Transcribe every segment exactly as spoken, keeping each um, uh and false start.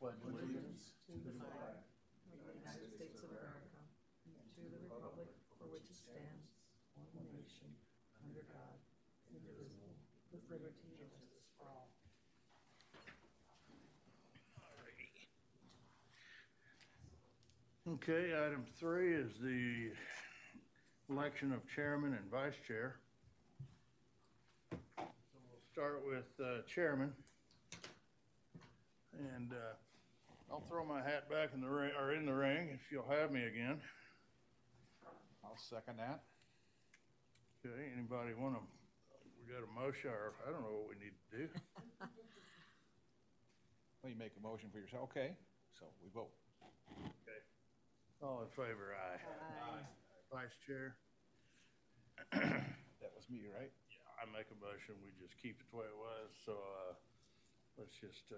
pledge allegiance to the flag of the United States of America and to the republic for which it stands, one nation, under God, indivisible, with liberty and justice for all. Alrighty. Okay, item three is the election of chairman and vice chair. Start with uh, chairman, and uh, I'll throw my hat back in the ring, or in the ring, if you'll have me again. I'll second that. Okay, anybody want to? We got a motion, or I don't know what we need to do. Well, you make a motion for yourself. Okay, so we vote. Okay. All in favor, aye. Aye. Aye. Vice chair. That was me, right? I make a motion, we just keep it the way it was, so uh, let's just uh,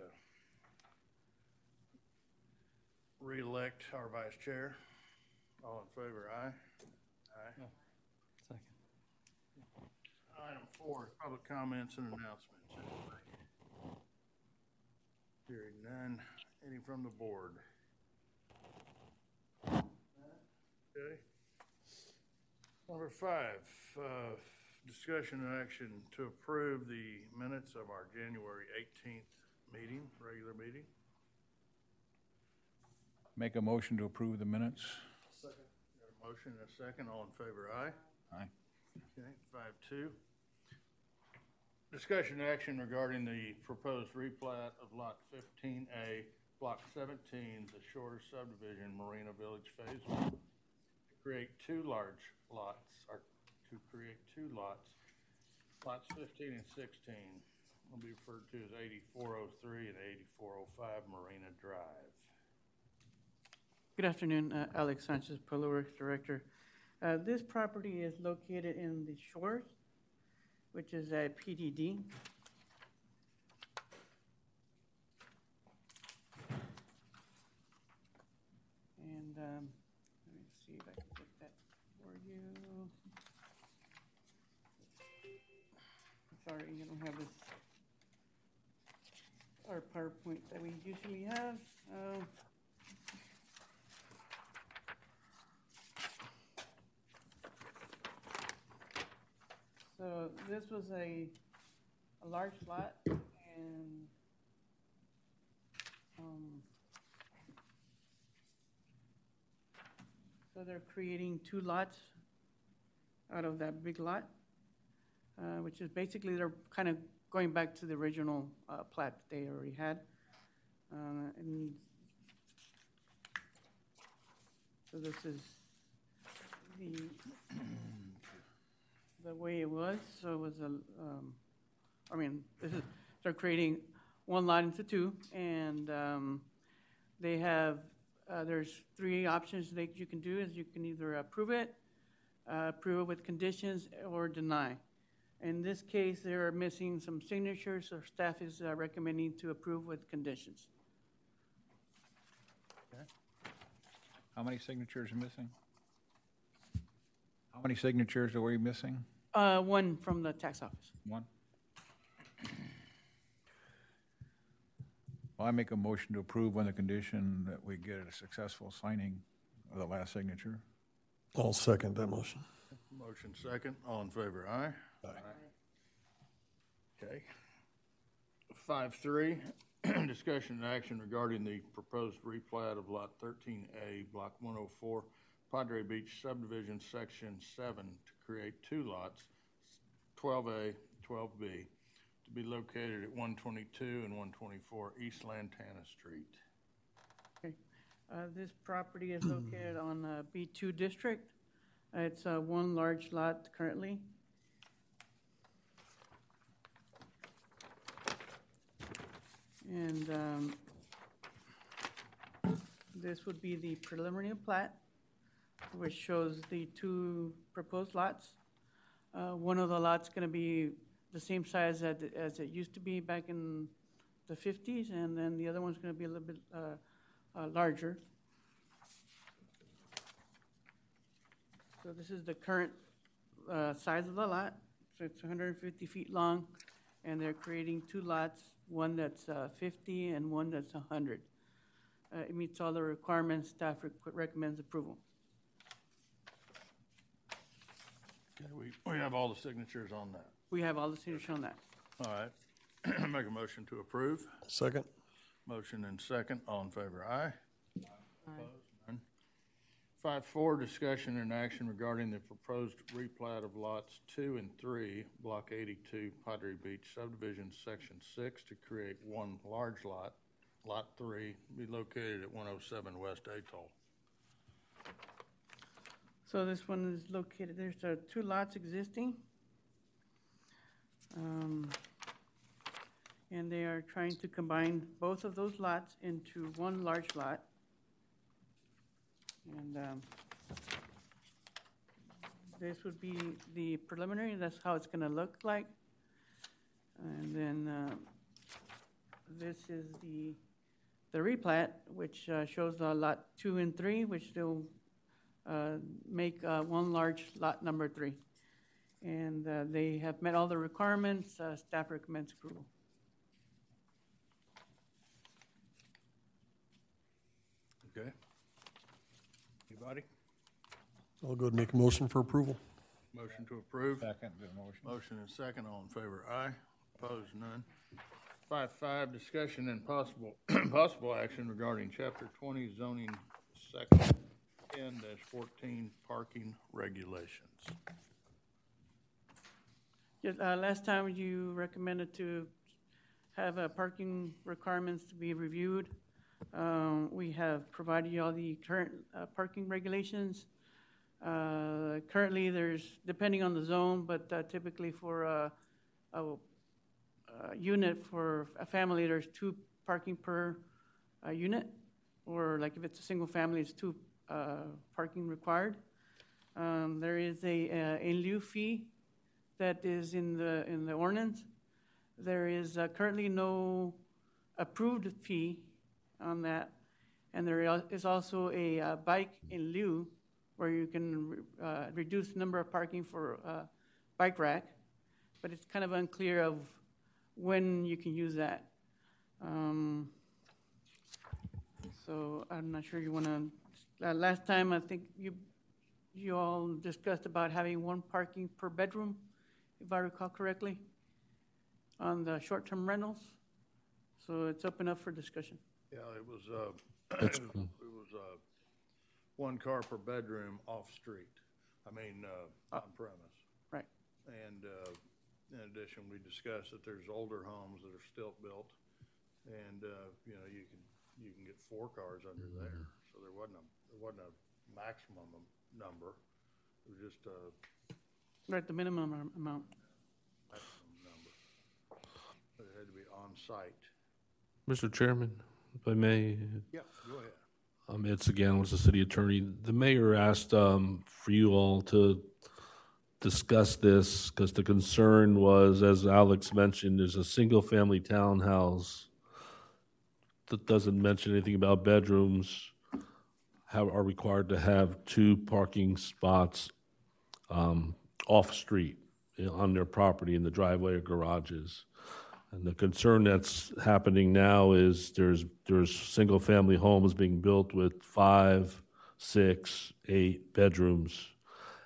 re-elect our vice chair. All in favor, aye? Aye. No. Second. Yeah. Item four, public comments and announcements. Hearing none, any from the board? Okay. Number five, uh, discussion and action to approve the minutes of our January eighteenth meeting, regular meeting. Make a motion to approve the minutes. Second. Got a motion and a second. All in favor, aye? Aye. Okay, five two. Discussion and action regarding the proposed replat of lot fifteen A, block seventeen, the Shore Subdivision, Marina Village Phase one, to create two large lots, or to create two lots, lots fifteen and sixteen, will be referred to as eighty-four oh three and eighty-four oh five Marina Drive. Good afternoon, uh, Alex Sanchez, Public Works Director. Uh, this property is located in the Shores, which is a P D D. And um, let me see if I can get that for you. Sorry, you don't have this, our PowerPoint that we usually have. Uh, so this was a, a large lot, and um, so they're creating two lots out of that big lot. Uh, which is basically they're kind of going back to the original uh, plat that they already had. Uh, and so this is the the way it was. So it was a, um, I mean, this is they're creating one lot into two, and um, they have uh, there's three options that you can do. Is you can either approve it, uh, approve it with conditions, or deny. In this case, they are missing some signatures, so staff is uh, recommending to approve with conditions. Okay. How many signatures are missing? How many signatures are we missing? Uh, one from the tax office. One. Well, I make a motion to approve on the condition that we get a successful signing of the last signature. I'll second that motion. Motion second. All in favor, aye? Aye. Aye. Okay. five three, discussion and action regarding the proposed replat of lot thirteen A, block one oh four, Padre Beach Subdivision Section seven to create two lots, twelve A, twelve B, to be located at one twenty-two and one twenty-four East Lantana Street. Okay. Uh, this property is located on uh, B two district. Uh, it's uh, one large lot currently. And um, this would be the preliminary plat, which shows the two proposed lots. Uh, one of the lots going to be the same size as, as it used to be back in the fifties, and then the other one's going to be a little bit uh, uh, larger. So this is the current uh, size of the lot. So it's one hundred fifty feet long, and they're creating two lots, one that's uh, fifty and one that's one hundred. Uh, it meets all the requirements. Staff rec recommends approval. Okay, we, we have all the signatures on that. We have all the signatures on that. All right. Make a motion to approve. Second. Motion and second. All in favor, aye. Aye. Opposed? None. five four, discussion and action regarding the proposed replat of lots two and three, Block eighty-two, Padre Beach Subdivision Section six, to create one large lot, Lot three, be located at one oh seven West Atoll. So this one is located, there's uh, two lots existing. Um, and they are trying to combine both of those lots into one large lot. And um, this would be the preliminary, that's how it's gonna look like. And then uh, this is the the replat, which uh, shows uh, lot two and three, which they'll Uh, make uh, one large lot number three. And uh, they have met all the requirements. Uh, staff recommends approval. Okay. Anybody? I'll go ahead and make a motion for approval. Motion to approve. Second motion. Motion and second. All in favor, aye. Opposed, none. five five, discussion and possible, possible action regarding Chapter twenty zoning section ten dash fourteen parking regulations. Yes, uh, last time you recommended to have uh, parking requirements to be reviewed. Um, we have provided you all the current uh, parking regulations. Uh, currently there's, depending on the zone, but uh, typically for a, a, a unit, for a family, there's two parking per uh, unit, or like if it's a single family, it's two Uh, parking required. Um, there is a uh, in lieu fee that is in the in the ordinance. There is uh, currently no approved fee on that, and there is also a uh, bike in lieu, where you can re uh, reduce the number of parking for uh, bike rack, but it's kind of unclear of when you can use that. Um, so I'm not sure you want to. Uh, last time, I think you you all discussed about having one parking per bedroom, if I recall correctly, on the short-term rentals. So it's open up for discussion. Yeah, it was uh, it, cool. it was uh, one car per bedroom off street. I mean, uh, on premise. Right. And uh, in addition, we discussed that there's older homes that are still built, and uh, you know you can you can get four cars under mm-hmm. there. So there wasn't a there wasn't a maximum number. It was just a right the minimum amount. Maximum number. But it had to be on site. Mister Chairman, if I may. Yeah, go ahead. Um, Ed Sagan was the city attorney. The mayor asked um, for you all to discuss this because the concern was, as Alex mentioned, there's a single-family townhouse that doesn't mention anything about bedrooms. Have, are required to have two parking spots um, off street you know, on their property in the driveway or garages. And the concern that's happening now is there's there's single family homes being built with five, six, eight bedrooms.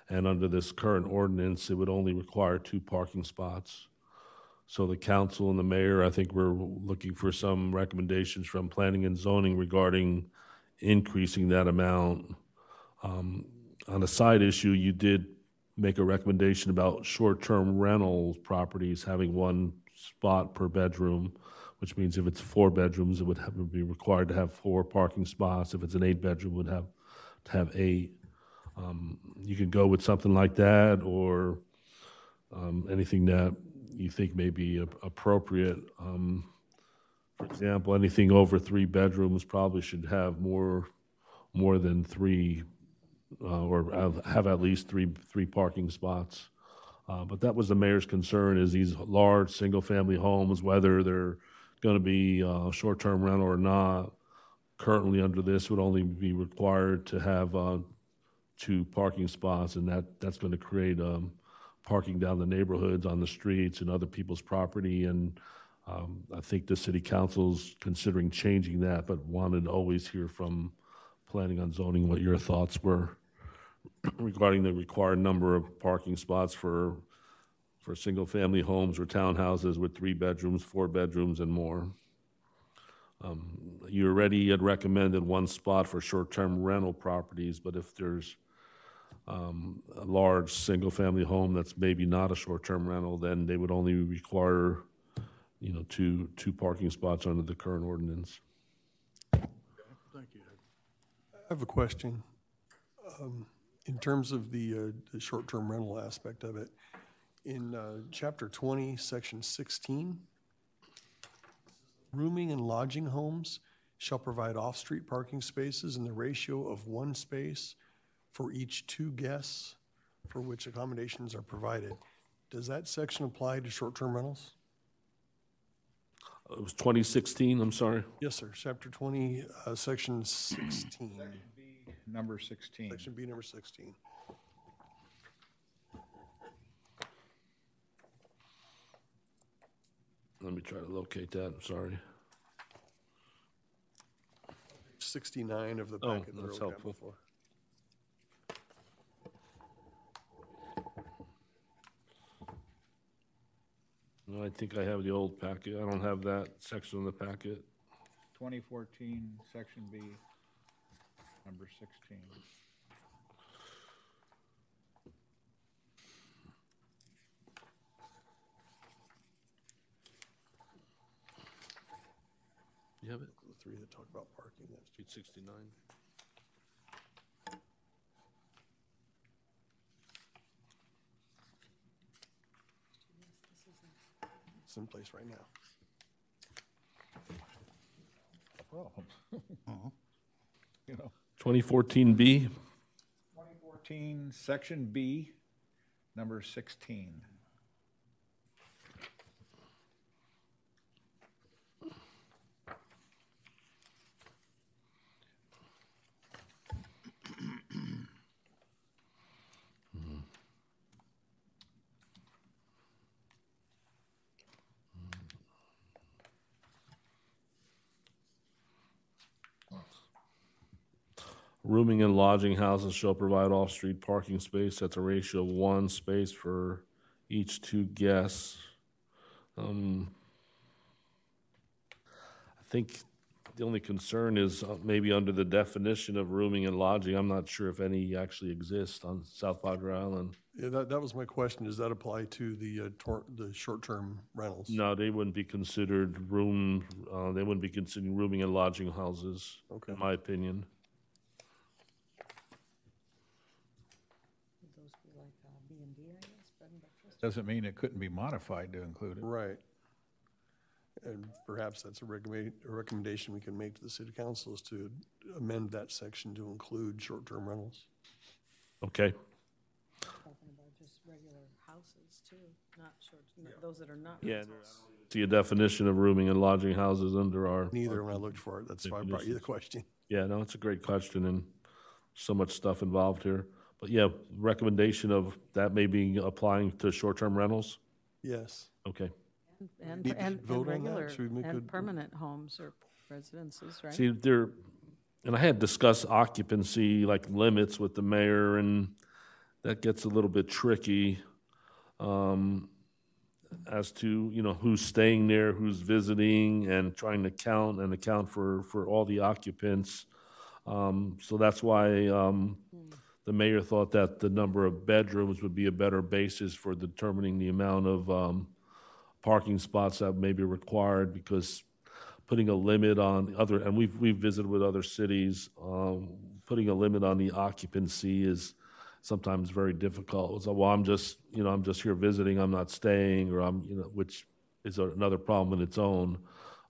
And under this current ordinance, it would only require two parking spots. So the council and the mayor, I think we're looking for some recommendations from planning and zoning regarding increasing that amount. Um, on a side issue, you did make a recommendation about short-term rental properties having one spot per bedroom, which means if it's four bedrooms, it would, have, would be required to have four parking spots. If it's an eight bedroom, it would have to have eight. Um, you can go with something like that, or um, anything that you think may be appropriate. Um, For example, anything over three bedrooms probably should have more, more than three, uh, or have, have at least three three parking spots. Uh, but that was the mayor's concern: is these large single-family homes, whether they're going to be uh, short-term rental or not, currently under this would only be required to have uh, two parking spots, and that that's going to create um, parking down the neighborhoods, on the streets, and other people's property, and Um, I think the city council's considering changing that, but wanted to always hear from planning on zoning what your thoughts were regarding the required number of parking spots for for single family homes or townhouses with three bedrooms, four bedrooms, and more. Um, you already had recommended one spot for short-term rental properties, but if there's um, a large single family home that's maybe not a short-term rental, then they would only require, you know, two, two parking spots under the current ordinance. Okay. Thank you. I have a question. Um, in terms of the, uh, the short-term rental aspect of it, in uh, Chapter twenty, Section sixteen, rooming and lodging homes shall provide off-street parking spaces in the ratio of one space for each two guests for which accommodations are provided. Does that section apply to short-term rentals? It was twenty sixteen, I'm sorry. Yes, sir. Chapter twenty, uh, Section sixteen. Section B, number sixteen. Section B, number sixteen. Let me try to locate that. I'm sorry. sixty-nine of the packet. Oh, that's helpful. For. No, I think I have the old packet. I don't have that section of the packet. twenty fourteen, Section B, number sixteen. You have it? The three that talk about parking, that's two sixty-nine. It's in place right now. No problem. Uh-huh. You know. twenty fourteen B? twenty fourteen, Section B, number sixteen. Rooming and lodging houses shall provide off-street parking space. That's a ratio of one space for each two guests. Um, I think the only concern is maybe under the definition of rooming and lodging. I'm not sure if any actually exist on South Padre Island. Yeah, that, that was my question. Does that apply to the uh, tor- the short-term rentals? No, they wouldn't be considered room. Uh, they wouldn't be considered rooming and lodging houses, okay, in my opinion. Doesn't mean it couldn't be modified to include it. Right. And perhaps that's a, recommend, a recommendation we can make to the city council is to amend that section to include short-term rentals. Okay. Talking about just regular houses too, not short, yeah. Those that are not yeah, rentals. See a definition of rooming and lodging houses under our... Neither when I looked for it. That's why I brought you the question. Yeah, no, it's a great question and so much stuff involved here. But yeah, recommendation of that may be applying to short-term rentals? Yes. Okay. And, and, and, and regular and could, permanent homes or residences, right? See, there, and I had discussed occupancy, like limits with the mayor, and that gets a little bit tricky um, as to, you know, who's staying there, who's visiting, and trying to count and account for, for all the occupants. Um, so that's why... Um, mm. The mayor thought that the number of bedrooms would be a better basis for determining the amount of um, parking spots that may be required, because putting a limit on other, and we've, we've visited with other cities, um, putting a limit on the occupancy is sometimes very difficult. So, well, I'm just, you know, I'm just here visiting, I'm not staying, or I'm, you know, which is another problem in its own,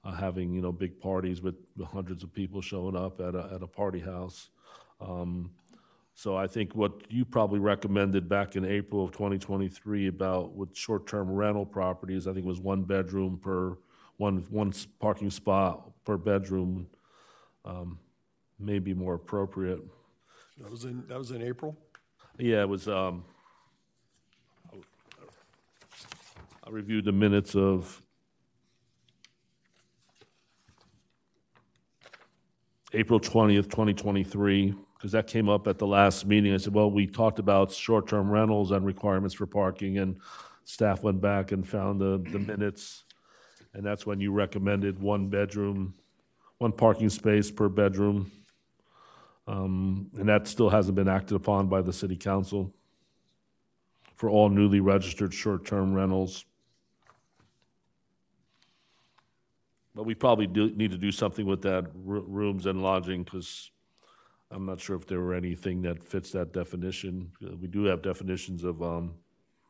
uh, having, you know, big parties with hundreds of people showing up at a, at a party house. Um, So I think what you probably recommended back in April of twenty twenty-three about with short-term rental properties, I think it was one bedroom per one one parking spot per bedroom, um, may be more appropriate. That was in that was in April? Yeah, it was. Um, I reviewed the minutes of April twentieth, twenty twenty-three, because that came up at the last meeting. I said, well, we talked about short-term rentals and requirements for parking, and staff went back and found the, the minutes. And that's when you recommended one bedroom, one parking space per bedroom. Um, and that still hasn't been acted upon by the city council for all newly registered short-term rentals. But we probably do need to do something with that r- rooms and lodging, because I'm not sure if there were anything that fits that definition. We do have definitions of um,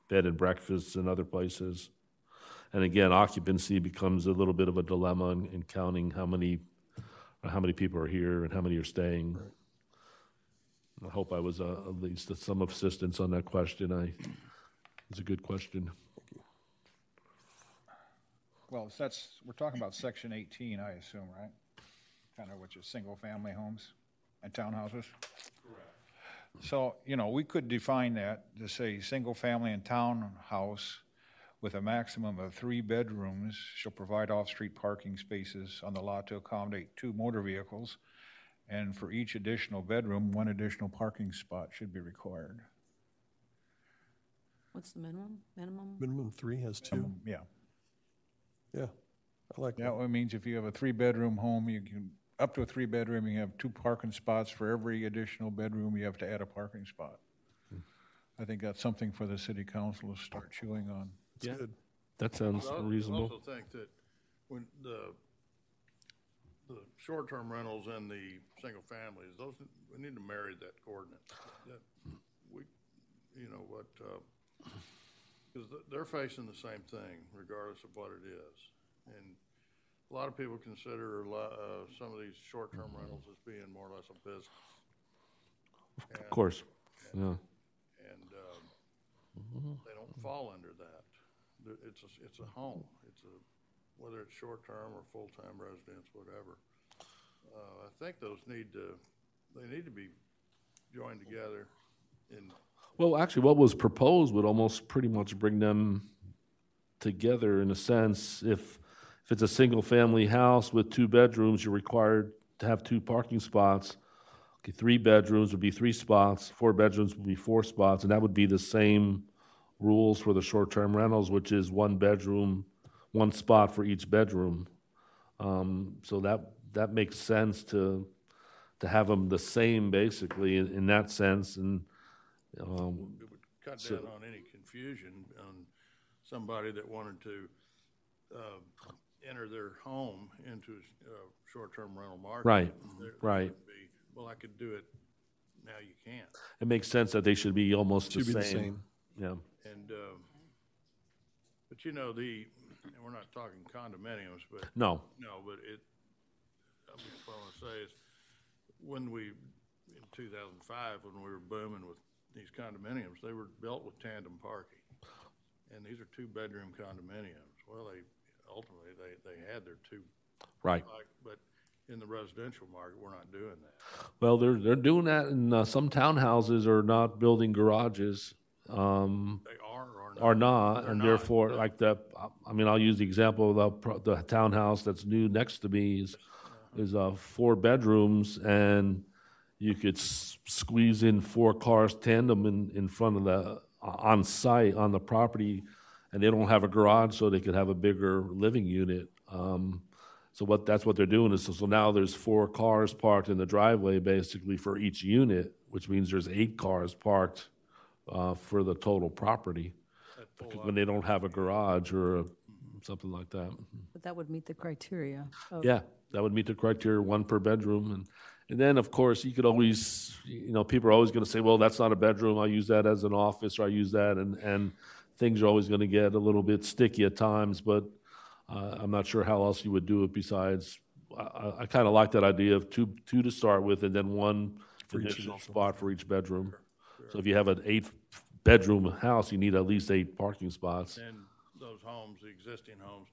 bed and breakfasts in other places. And again, occupancy becomes a little bit of a dilemma in, in counting how many how many people are here and how many are staying. I hope I was uh, at least some assistance on that question. I, it's a good question. Well, so that's, we're talking about section eighteen, I assume, right? Kind of which is single family homes and townhouses. Correct. So, you know, we could define that to say single family and townhouse with a maximum of three bedrooms shall provide off-street parking spaces on the lot to accommodate two motor vehicles. And for each additional bedroom, one additional parking spot should be required. What's the minimum? Minimum? Minimum three has two. Minimum, yeah. Yeah, I like that. That means if you have a three-bedroom home, you can, up to a three-bedroom, you have two parking spots. For every additional bedroom, you have to add a parking spot. Hmm. I think that's something for the city council to start chewing on. That's yeah, good. That sounds well, reasonable. I also think that when the, the short-term rentals and the single families, those we need to marry that coordinate. That we, you know what. Uh, Because they're facing the same thing, regardless of what it is. And a lot of people consider lot, uh, some of these short-term rentals as being more or less a business. And, of course. And, yeah. and um, mm-hmm. they don't fall under that. It's a, it's a home. It's a, whether it's short-term or full-time residence, whatever. Uh, I think those need to, they need to be joined together in... Well, actually, what was proposed would almost pretty much bring them together in a sense. If if it's a single-family house with two bedrooms, you're required to have two parking spots. Okay, three bedrooms would be three spots. Four bedrooms would be four spots. And that would be the same rules for the short-term rentals, which is one bedroom, one spot for each bedroom. Um, so that that makes sense to to have them the same, basically, in, in that sense. And Um, it would cut so, down on any confusion on somebody that wanted to uh, enter their home into a uh, short-term rental market. Right, there, right. There be, well, I could do it. Now you can't. It makes sense that they should be almost should the, be same. the same. Yeah. And uh, but you know the and we're not talking condominiums, but no, no. But it. I mean, what I want to say is when we in two thousand five when we were booming with these condominiums, they were built with tandem parking, and these are two-bedroom condominiums. Well, they ultimately they, they had their two, right? But in the residential market, we're not doing that. Well, they're they're doing that, and uh, some townhouses are not building garages. Um, they are or not. Are not, they're and not. Therefore, they're, like the, I mean, I'll use the example of the, the townhouse that's new next to me is uh-huh. is uh, four bedrooms and. You could s- squeeze in four cars tandem in, in front of the on site on the property, and they don't have a garage, so they could have a bigger living unit. Um, so what that's what they're doing is so, so now there's four cars parked in the driveway basically for each unit, which means there's eight cars parked uh, for the total property when they don't have a garage or a, something like that. But that would meet the criteria. Of- yeah, that would meet the criteria one per bedroom and. And then, of course, you could always, you know, people are always going to say, well, that's not a bedroom. I use that as an office or I use that. And, and things are always going to get a little bit sticky at times. But uh, I'm not sure how else you would do it besides. I, I kind of like that idea of two two to start with and then one for additional spot for each bedroom. Sure, sure. So if you have an eight-bedroom house, you need at least eight parking spots. And those homes, the existing homes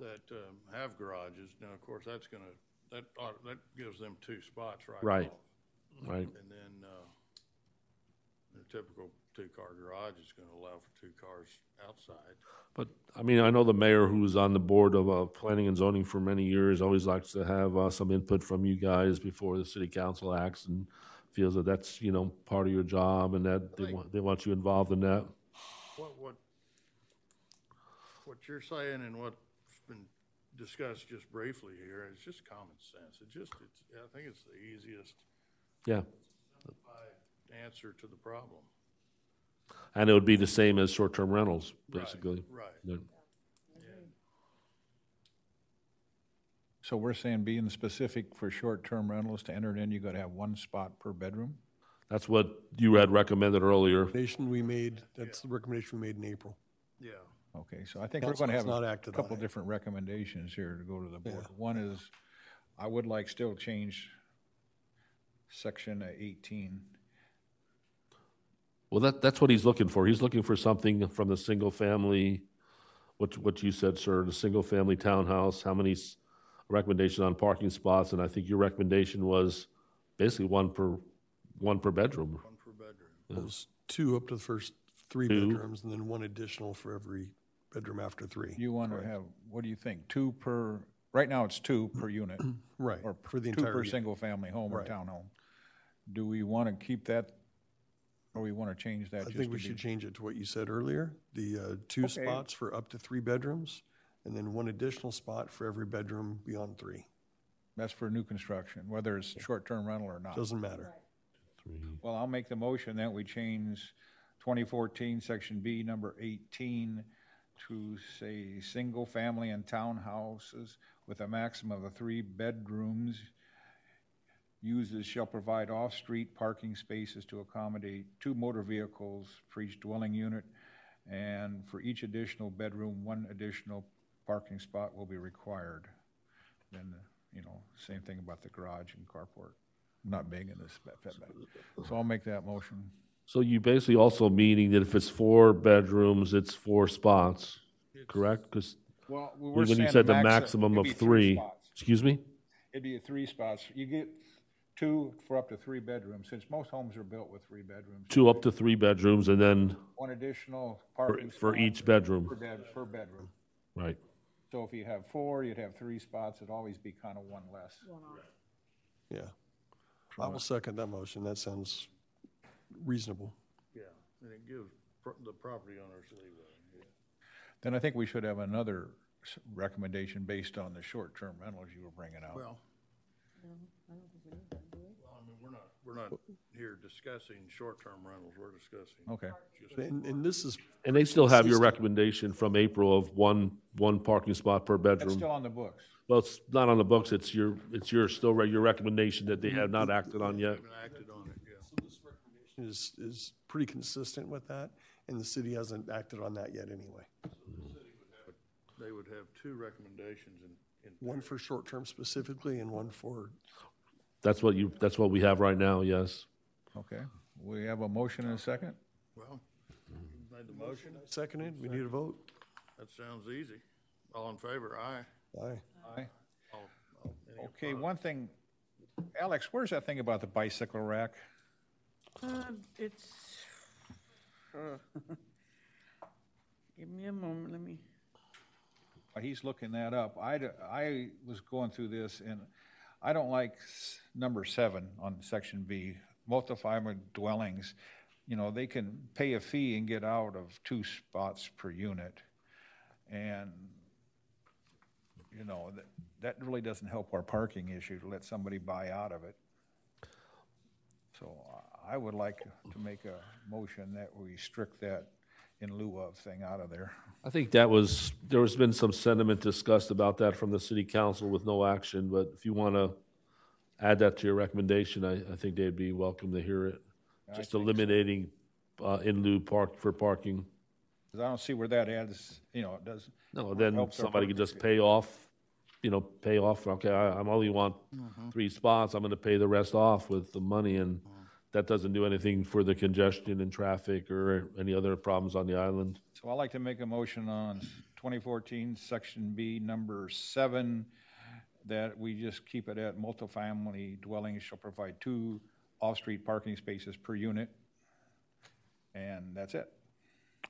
that um, have garages, now, of course, that's going to. That ought, that gives them two spots, right? Right, off. Right. And then uh, typical two-car garage is going to allow for two cars outside. But, I mean, I know the mayor, who was on the board of uh, planning and zoning for many years, always likes to have uh, some input from you guys before the city council acts, and feels that that's, you know, part of your job, and that they want, they want you involved in that. What, what, what you're saying and what's been discussed just briefly here is just common sense. It just, it's, I think it's the easiest. Yeah. Answer to the problem. And it would be the same as short-term rentals, basically. Right, right. Yeah. So we're saying being specific for short-term rentals, to enter it in, you got to have one spot per bedroom? That's what you had recommended earlier. Recommendation we made, that's yeah. the recommendation we made in April. Yeah. Okay, so I think that's we're going to have a couple different recommendations here to go to the board. Yeah. One is, I would like still change section eighteen. Well, that, that's what he's looking for. He's looking for something from the single-family, what, what you said, sir, the single-family townhouse, how many recommendations on parking spots, and I think your recommendation was basically one per one per bedroom. One per bedroom. Yeah. It was two up to the first three two. bedrooms, and then one additional for every bedroom after three. You want Correct. to have, what do you think, two per, right now it's two per unit. Right. Or for the two entire per single-family home right. or townhome. Do we want to keep that? Or we want to change that? I just think we should change it to what you said earlier, the uh, two okay. spots for up to three bedrooms, and then one additional spot for every bedroom beyond three. That's for new construction, whether it's short-term rental or not. Doesn't matter. Three. Well, I'll make the motion that we change twenty fourteen section B number eighteen to say single family and townhouses with a maximum of three bedrooms uses shall provide off-street parking spaces to accommodate two motor vehicles for each dwelling unit, and for each additional bedroom, one additional parking spot will be required. Then, you know, same thing about the garage and carport. I'm not big in this, so I'll make that motion. So you basically also meaning that if it's four bedrooms, it's four spots, it's, correct? Because well, we when you said the maximum of three, excuse me? It'd be three spots. You get two for up to three bedrooms, since most homes are built with three bedrooms. Two up to three bedrooms, and then one additional parking for, for each bedroom. Per, bed, per bedroom. Right. So if you have four, you'd have three spots. It'd always be kind of one less. One off. Yeah. I will second that motion. That sounds reasonable. Yeah, and it gives the property owners leeway. Yeah. Then I think we should have another recommendation based on the short-term rentals you were bringing out. Well. I don't think we need that, do we? Well, I mean, we're not, we're not here discussing short-term rentals. We're discussing. Okay. And, and this is. And they still have your recommendation from April of one, one parking spot per bedroom. It's still on the books. Well, it's not on the books. It's your, it's your still your recommendation that they have not acted on yet. They haven't acted on it, yeah. So this recommendation is, is pretty consistent with that, and the city hasn't acted on that yet anyway. So the city would have, they would have two recommendations in. One for short-term specifically, and one for. That's what you. That's what we have right now. Yes. Okay. We have a motion and a second. Well, made the motion. Seconded. Second. We need a vote. That sounds easy. All in favor? Aye. Aye. Aye. I'll, I'll, okay. Opponent? One thing, Alex. Where's that thing about the bicycle rack? Uh, it's. Uh, give me a moment. Let me. He's looking that up. I, I was going through this, and I don't like number seven on section B, multifamily dwellings. You know, they can pay a fee and get out of two spots per unit. And, you know, that, that really doesn't help our parking issue to let somebody buy out of it. So I would like to make a motion that we strict that in lieu of thing out of there. I think that was, there has been some sentiment discussed about that from the city council with no action, but if you want to add that to your recommendation, I, I think they'd be welcome to hear it. Just eliminating so. uh, in lieu park for parking. Because I don't see where that adds, you know, it doesn't. No, then somebody could just pay off, you know, pay off. Okay, I, I'm only want mm-hmm. three spots. I'm going to pay the rest off with the money, and that doesn't do anything for the congestion and traffic or any other problems on the island. So I'd like to make a motion on twenty fourteen section B number seven that we just keep it at multifamily dwellings shall provide two off-street parking spaces per unit. and that's it.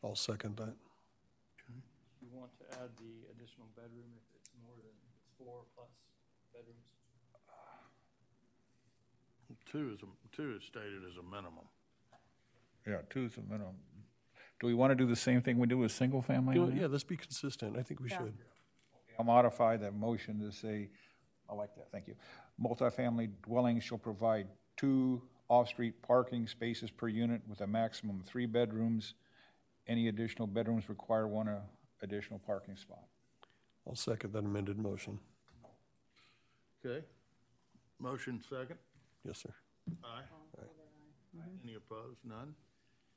I'll second that. Okay. You want to add the additional bedroom if it's more than it's four plus bedrooms? Two is a, two is stated as a minimum. Yeah, two is a minimum. Do we want to do the same thing we do with single family? It, yeah, let's be consistent. I think we yeah. should. I'll modify that motion to say, I like that, thank you. Multifamily dwellings shall provide two off-street parking spaces per unit with a maximum of three bedrooms. Any additional bedrooms require one uh, additional parking spot. I'll second that amended motion. Okay. Motion second. Yes, sir. Aye. Aye. Aye. Any opposed? None.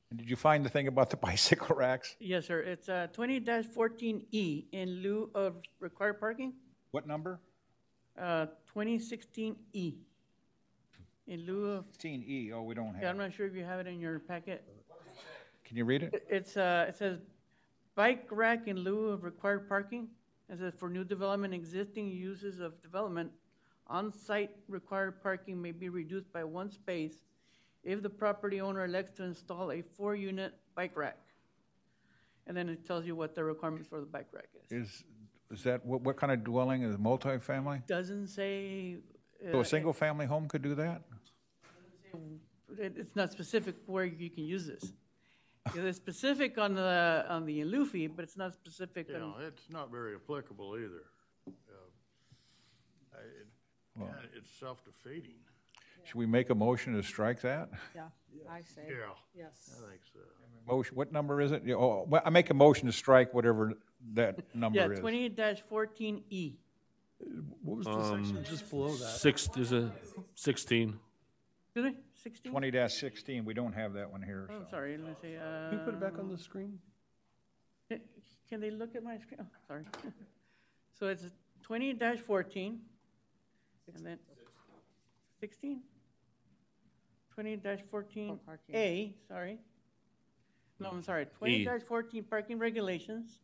And did you find the thing about the bicycle racks? Yes, sir. It's uh, twenty dash fourteen E in lieu of required parking. What number? Uh, twenty sixteen E. In lieu of... sixteen E. Oh, we don't have yeah, it. I'm not sure if you have it in your packet. Can you read it? It's uh, it says bike rack in lieu of required parking. It says for new development, existing uses of development, on-site required parking may be reduced by one space if the property owner elects to install a four-unit bike rack. And then it tells you what the requirements for the bike rack is. Is is that what, what kind of dwelling? Is it multifamily? Doesn't say. Uh, so a single-family home could do that? It, it's not specific where you can use this. It's specific on the on the Luffy, but it's not specific. Yeah, on... it's not very applicable either. Uh, it, well, it's self-defeating. Yeah. Should we make a motion to strike that? Yeah, yes. I say. Yeah. Yes. I think so. Motion. What number is it? Oh, well, I make a motion to strike whatever that number yeah, is. Yeah, twenty dash fourteen E. What was the um, section just below that? Six is a sixteen. Really? sixteen? twenty dash sixteen. We don't have that one here. Oh, so. Sorry. Let me see. Uh, Can you put it back on the screen? Can they look at my screen? Oh, sorry. So it's twenty dash fourteen. And then sixteen? twenty dash fourteen A. Oh, sorry. No, I'm sorry. twenty dash fourteen e. Parking regulations.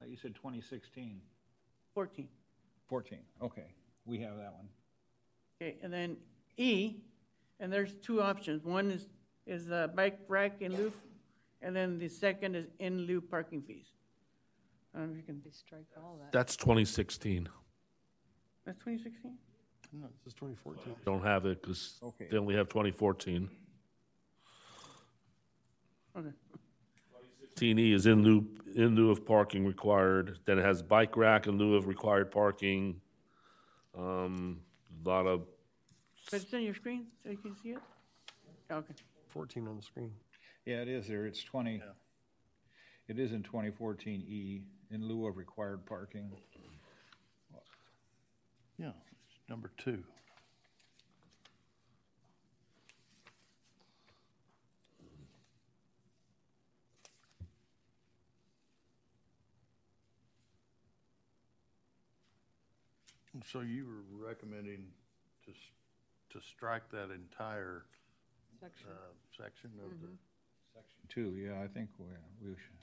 Uh, you said twenty sixteen. fourteen. fourteen. Okay. We have that one. Okay. And then E. And there's two options. One is is the bike rack in lieu, and then the second is in lieu parking fees. I don't know if you can strike all that. That's twenty sixteen. That's twenty sixteen? No, this is twenty fourteen. Don't have it because okay. They only have twenty fourteen. Okay. twenty sixteen E is in lieu in lieu of parking required. Then it has bike rack in lieu of required parking. Um, a lot of. But it's on your screen, so you can see it? Okay. fourteen on the screen. Yeah, it is there. It's twenty. Yeah. It is in twenty fourteen E in lieu of required parking. Yeah, it's number two. And so you were recommending to... to strike that entire section, uh, section of mm-hmm. the section two, yeah, I think we we should,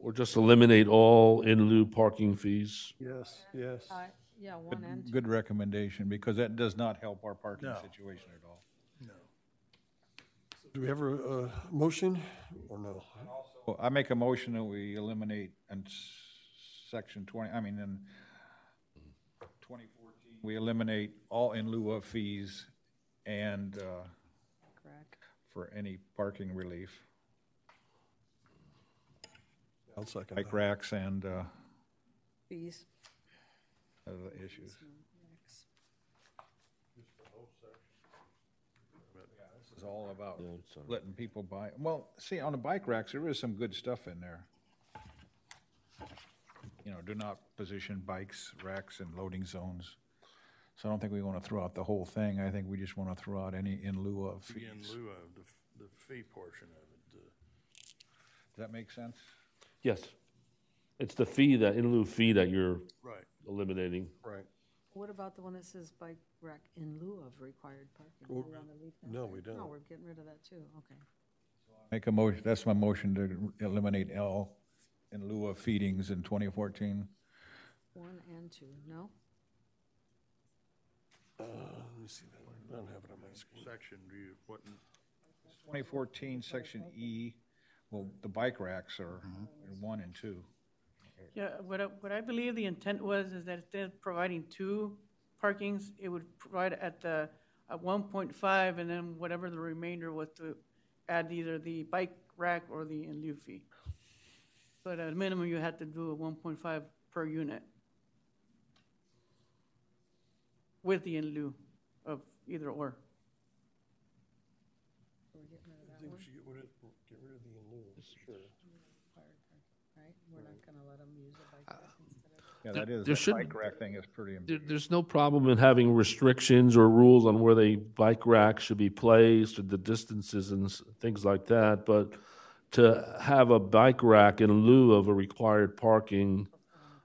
or just eliminate all in lieu parking fees. Yes, yes, uh, yeah, one good, and good recommendation because that does not help our parking no. situation at all. No. Do we have a, a motion or no? Also, well, I make a motion that we eliminate and section twenty. I mean, in twenty fourteen, we eliminate all in lieu of fees. And uh, for any parking relief. I'll second Bike that. Racks and uh, fees. Other issues. This is all about yeah, letting people buy. Well, see, on the bike racks, there is some good stuff in there. You know, do not position bikes, racks, and loading zones. So I don't think we want to throw out the whole thing. I think we just want to throw out any in lieu of fees. In lieu of the, the fee portion of it. Does that make sense? Yes. It's the fee, that in lieu fee that you're right. eliminating. Right. What about the one that says bike rack in lieu of required parking? Well, do we want to leave that no, there? We don't. No, we're getting rid of that too. Okay. Make a motion. That's my motion to eliminate L in lieu of feedings in twenty fourteen. One and two. No? Uh, let me see that. I don't have it on my screen. Section, do you, what? twenty fourteen, section E, well, the bike racks are mm-hmm. one and two. Yeah, what I, what I believe the intent was is that instead of providing two parkings, it would provide at the at one point five, and then whatever the remainder was to add either the bike rack or the in lieu fee. So at a minimum, you had to do a one point five per unit with the in lieu of either or. Are we getting rid of that? I think one? We should get rid of, get rid of the in lieu. Sure. Right? We're not going to let them use the bike rack instead of... Yeah, that is, there that bike rack thing is pretty important. There's no problem in having restrictions or rules on where the bike rack should be placed or the distances and things like that, but to have a bike rack in lieu of a required parking,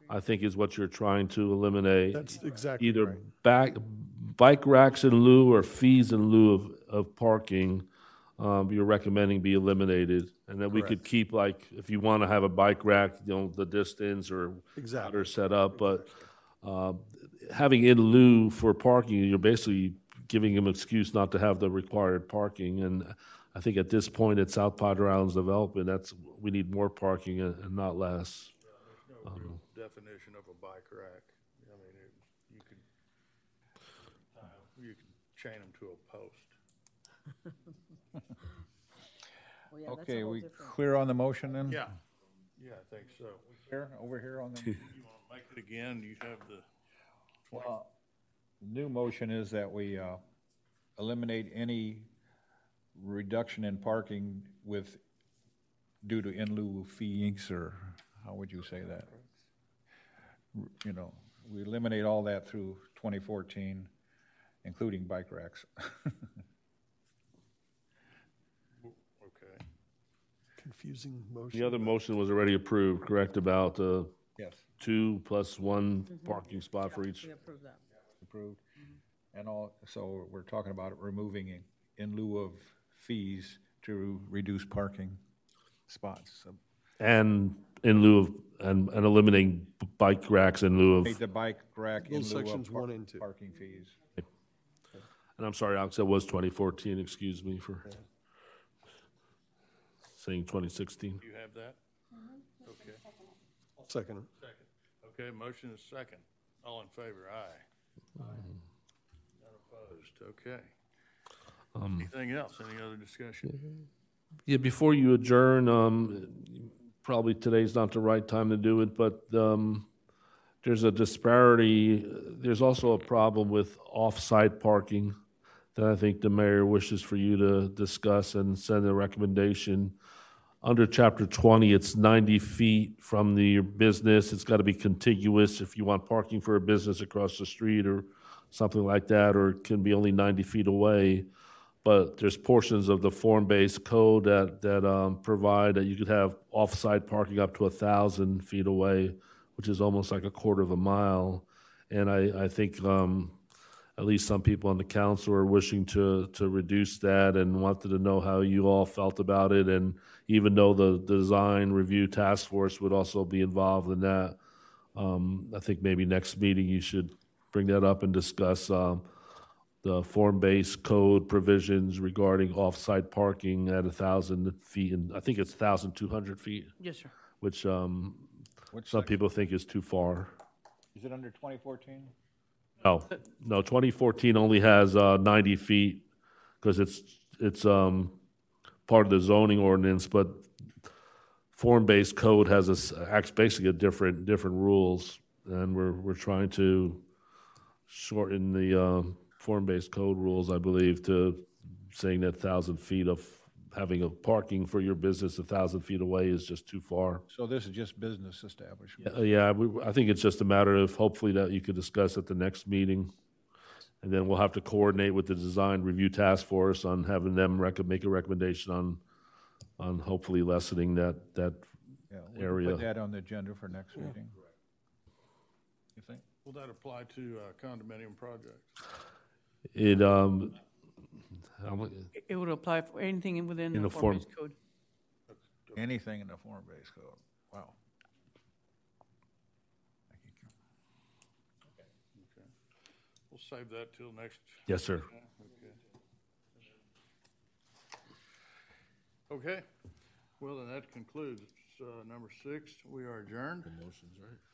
I think is what you're trying to eliminate. That's exactly either right. back, bike racks in lieu or fees in lieu of, of parking. Um, you're recommending be eliminated, and then Correct. we could keep, like, if you want to have a bike rack, you know, the distance or exactly. outer set up, but uh, having in lieu for parking, you're basically giving them an excuse not to have the required parking, and I think at this point at South Padre Island's development, that's, we need more parking and, and not less. Yeah, there's no um, real definition of a bike rack. I mean, it, you could uh, you could chain them to a post. Well, yeah, okay, we different. Clear on the motion then? Yeah, yeah, I think so. Here, over here on the. You want to make it again? You have the. Uh, new motion is that we uh, eliminate any reduction in parking with due to in lieu fees, or how would you say that? You know, we eliminate all that through twenty fourteen, including bike racks. Confusing motion. The other motion was already approved, correct, about uh, yes. two plus one mm-hmm. parking spot yeah, for each? We approved that. Approved. Mm-hmm. And all, so we're talking about removing in, in lieu of fees to reduce parking spots. So. And in lieu of, and, and eliminating bike racks in lieu of. The bike rack in lieu of par- parking fees. Okay. And I'm sorry, Alex, that was twenty fourteen, excuse me for. Okay. Saying twenty sixteen. You have that? Mm-hmm. Okay. Second. Second. Okay, motion is second. All in favor, aye. Aye. Not opposed, okay. Um, Anything else, any other discussion? Yeah, before you adjourn, um, probably today's not the right time to do it, but um, there's a disparity. There's also a problem with off-site parking that I think the mayor wishes for you to discuss and send a recommendation. Under Chapter twenty, it's ninety feet from the business. It's got to be contiguous if you want parking for a business across the street or something like that, or it can be only ninety feet away. But there's portions of the form-based code that, that um, provide that you could have off-site parking up to one thousand feet away, which is almost like a quarter of a mile. And I, I think... Um, at least some people on the council are wishing to to reduce that and wanted to know how you all felt about it. And even though the design review task force would also be involved in that, um, I think maybe next meeting you should bring that up and discuss um, the form-based code provisions regarding off-site parking at one thousand feet. And I think it's one thousand two hundred feet. Yes, sir. Which um, some section? People think is too far. Is it under twenty fourteen? No, no. twenty fourteen only has uh, ninety feet because it's it's um, part of the zoning ordinance, but form-based code has a acts basically a different different rules, and we're we're trying to shorten the uh, form-based code rules, I believe, to saying that thousand feet of having a parking for your business a thousand feet away is just too far. So this is just business establishment. Yeah, yeah we, I think it's just a matter of hopefully that you could discuss at the next meeting, and then we'll have to coordinate with the design review task force on having them rec- make a recommendation on, on hopefully lessening that that yeah, we'll area. Put that on the agenda for next yeah. meeting. You think? Will that apply to uh, condominium projects? It. Um, It would apply for anything within in the, the form-based form. code. Anything in the form-based code. Wow. Okay. Okay. We'll save that till next. Yes, sir. Okay. Okay. Well, then that concludes uh, number six. We are adjourned. The motion's right.